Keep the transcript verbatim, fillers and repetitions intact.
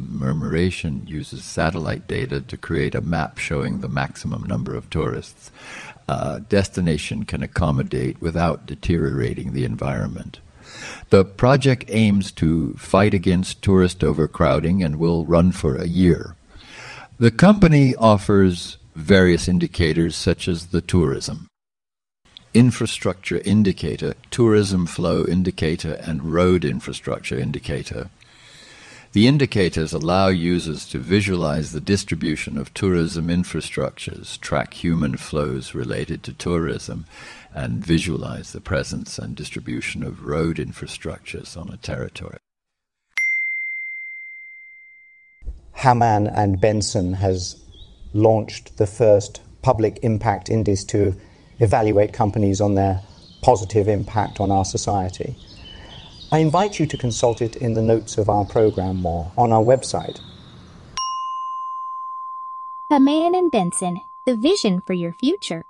Murmuration uses satellite data to create a map showing the maximum number of tourists. Uh, destination can accommodate without deteriorating the environment. The project aims to fight against tourist overcrowding and will run for a year. The company offers various indicators such as the tourism infrastructure indicator, tourism flow indicator, and road infrastructure indicator. The indicators allow users to visualize the distribution of tourism infrastructures, track human flows related to tourism, and visualize the presence and distribution of road infrastructures on a territory. Hamann and Benson has launched the first public impact indice to evaluate companies on their positive impact on our society. I invite you to consult it in the notes of our program or on our website. Hamann and Benson, the vision for your future.